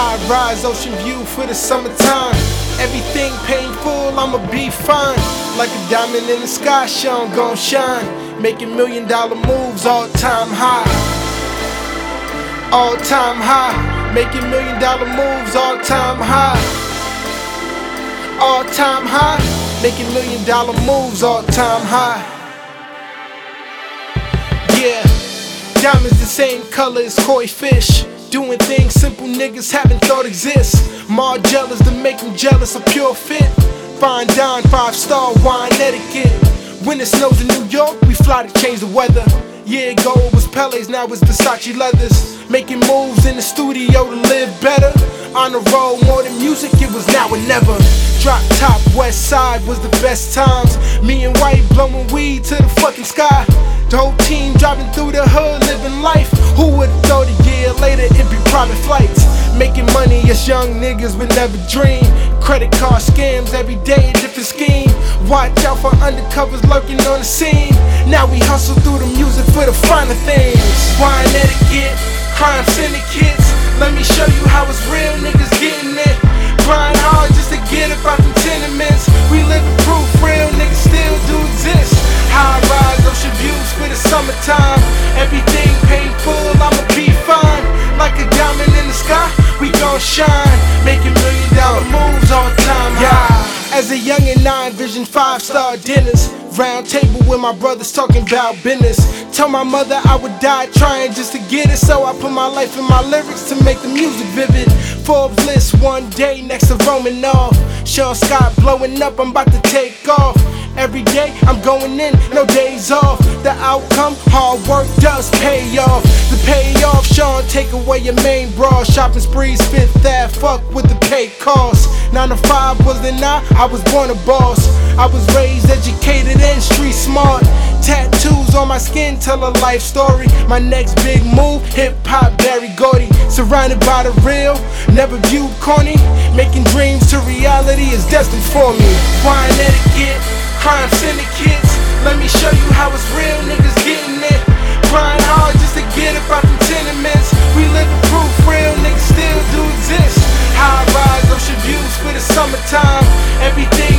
high-rise ocean view for the summertime. Everything painful, I'ma be fine. Like a diamond in the sky, Sean gon' shine. Making $1 million moves, all-time high. All-time high. Making $1 million moves, all-time high. All-time high. Making $1 million moves, all-time high. Yeah, diamonds the same color as koi fish. Doing things simple niggas haven't thought exist. Margellas to make them jealous, a pure fit. Fine dine, 5-star wine etiquette. When it snows in New York, we fly to change the weather. Yeah, ago it was Pele's, now it's Versace leathers. Making moves in the studio to live better. On the road, more than music, it was now or never. Drop top, West Side was the best times. Me and White blowing weed to the fucking sky. The whole team driving through the hood, living life. Who would've thought a year later it'd be private flights? Making money as young niggas would never dream. Credit card scams, every day a different scheme. Watch out for undercovers lurking on the scene. Now we hustle through the music for the finer things. Wine etiquette, crime syndicates. Let me show you how it's real, niggas getting it. Grind hard just to get up out them tenements. We living proof, real niggas still do exist. High rise, ocean views for the summertime. Everything painful, I'ma be fine. Like a diamond in the sky, we gon' shine. Making $1 million moves all time high. As a youngin', I envisioned 5-star dinners. Round table with my brothers talking about business. Tell my mother I would die trying just to get it. So I put my life in my lyrics to make the music vivid. Forbes list one day next to Romanoff. Sean Scott blowing up, I'm about to take off. Every day I'm going in, no days off. The outcome, hard work does pay off. The payoff, Sean, take away your main bra. Shopping sprees, Fifth Ave, fuck with the pay costs. 9 to 5 was the nine, I was born a boss. I was raised, educated, and street smart. Tattoos on my skin tell a life story. My next big move, hip-hop, Barry Gordy. Surrounded by the real, never viewed corny. Making dreams to reality is destined for me. Wine etiquette, crime syndicates. Let me show you how it's real, niggas getting it. Grind hard just to get about them tenements. We living proof, real niggas still do exist. High rise, ocean views for the summertime. Everything